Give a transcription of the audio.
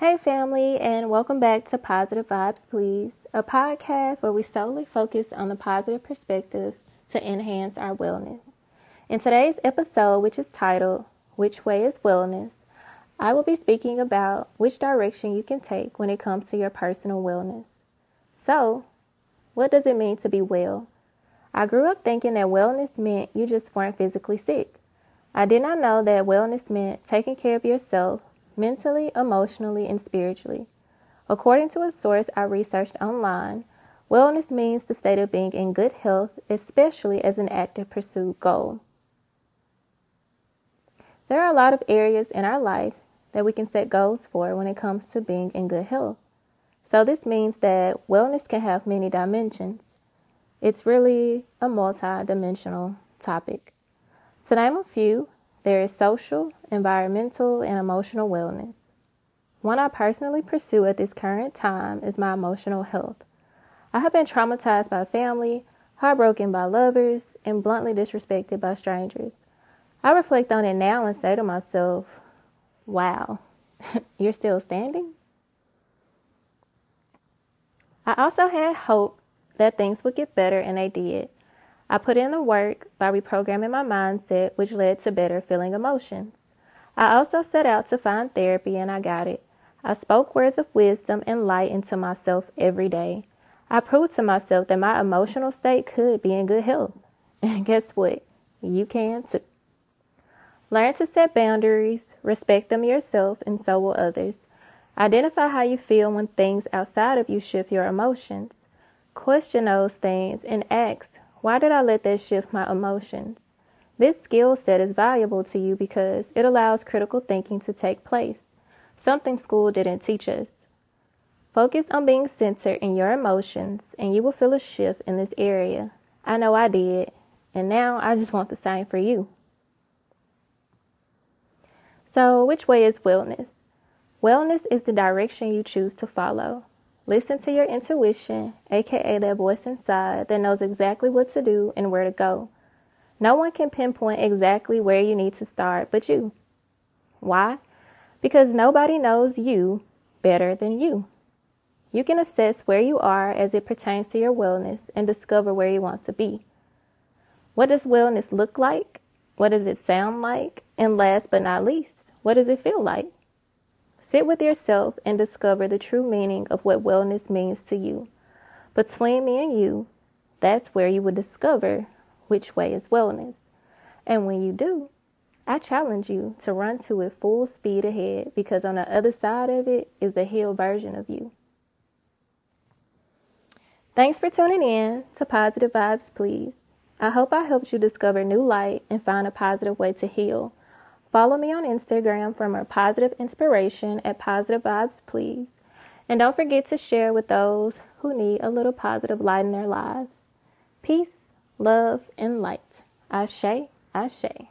Hey family, and welcome back to Positive Vibes Please, a podcast where we solely focus on the positive perspective to enhance our wellness. In today's episode, which is titled, Which Way is Wellness?, I will be speaking about which direction you can take when it comes to your personal wellness. So, what does it mean to be well? I grew up thinking that wellness meant you just weren't physically sick. I did not know that wellness meant taking care of yourself, mentally, emotionally, and spiritually. According to a source I researched online, wellness means the state of being in good health, especially as an active pursued goal. There are a lot of areas in our life that we can set goals for when it comes to being in good health. So this means that wellness can have many dimensions. It's really a multi-dimensional topic. To name a few, there is social, environmental, and emotional wellness. One I personally pursue at this current time is my emotional health. I have been traumatized by family, heartbroken by lovers, and bluntly disrespected by strangers. I reflect on it now and say to myself, wow, you're still standing? I also had hope that things would get better, and they did. I put in the work by reprogramming my mindset, which led to better feeling emotions. I also set out to find therapy, and I got it. I spoke words of wisdom and light into myself every day. I proved to myself that my emotional state could be in good health. And guess what? You can too. Learn to set boundaries, respect them yourself, and so will others. Identify how you feel when things outside of you shift your emotions. Question those things and ask, why did I let that shift my emotions? This skill set is valuable to you because it allows critical thinking to take place, something school didn't teach us. Focus on being centered in your emotions, and you will feel a shift in this area. I know I did, and now I just want the same for you. So, which way is wellness? Wellness is the direction you choose to follow. Listen to your intuition, aka that voice inside that knows exactly what to do and where to go. No one can pinpoint exactly where you need to start but you. Why? Because nobody knows you better than you. You can assess where you are as it pertains to your wellness and discover where you want to be. What does wellness look like? What does it sound like? And last but not least, what does it feel like? Sit with yourself and discover the true meaning of what wellness means to you. Between me and you, that's where you will discover which way is wellness. And when you do, I challenge you to run to it full speed ahead, because on the other side of it is the healed version of you. Thanks for tuning in to Positive Vibes Please. I hope I helped you discover new light and find a positive way to heal. Follow me on Instagram for more positive inspiration at Positive Vibes Please. And don't forget to share with those who need a little positive light in their lives. Peace, love, and light. Ashe, ashe.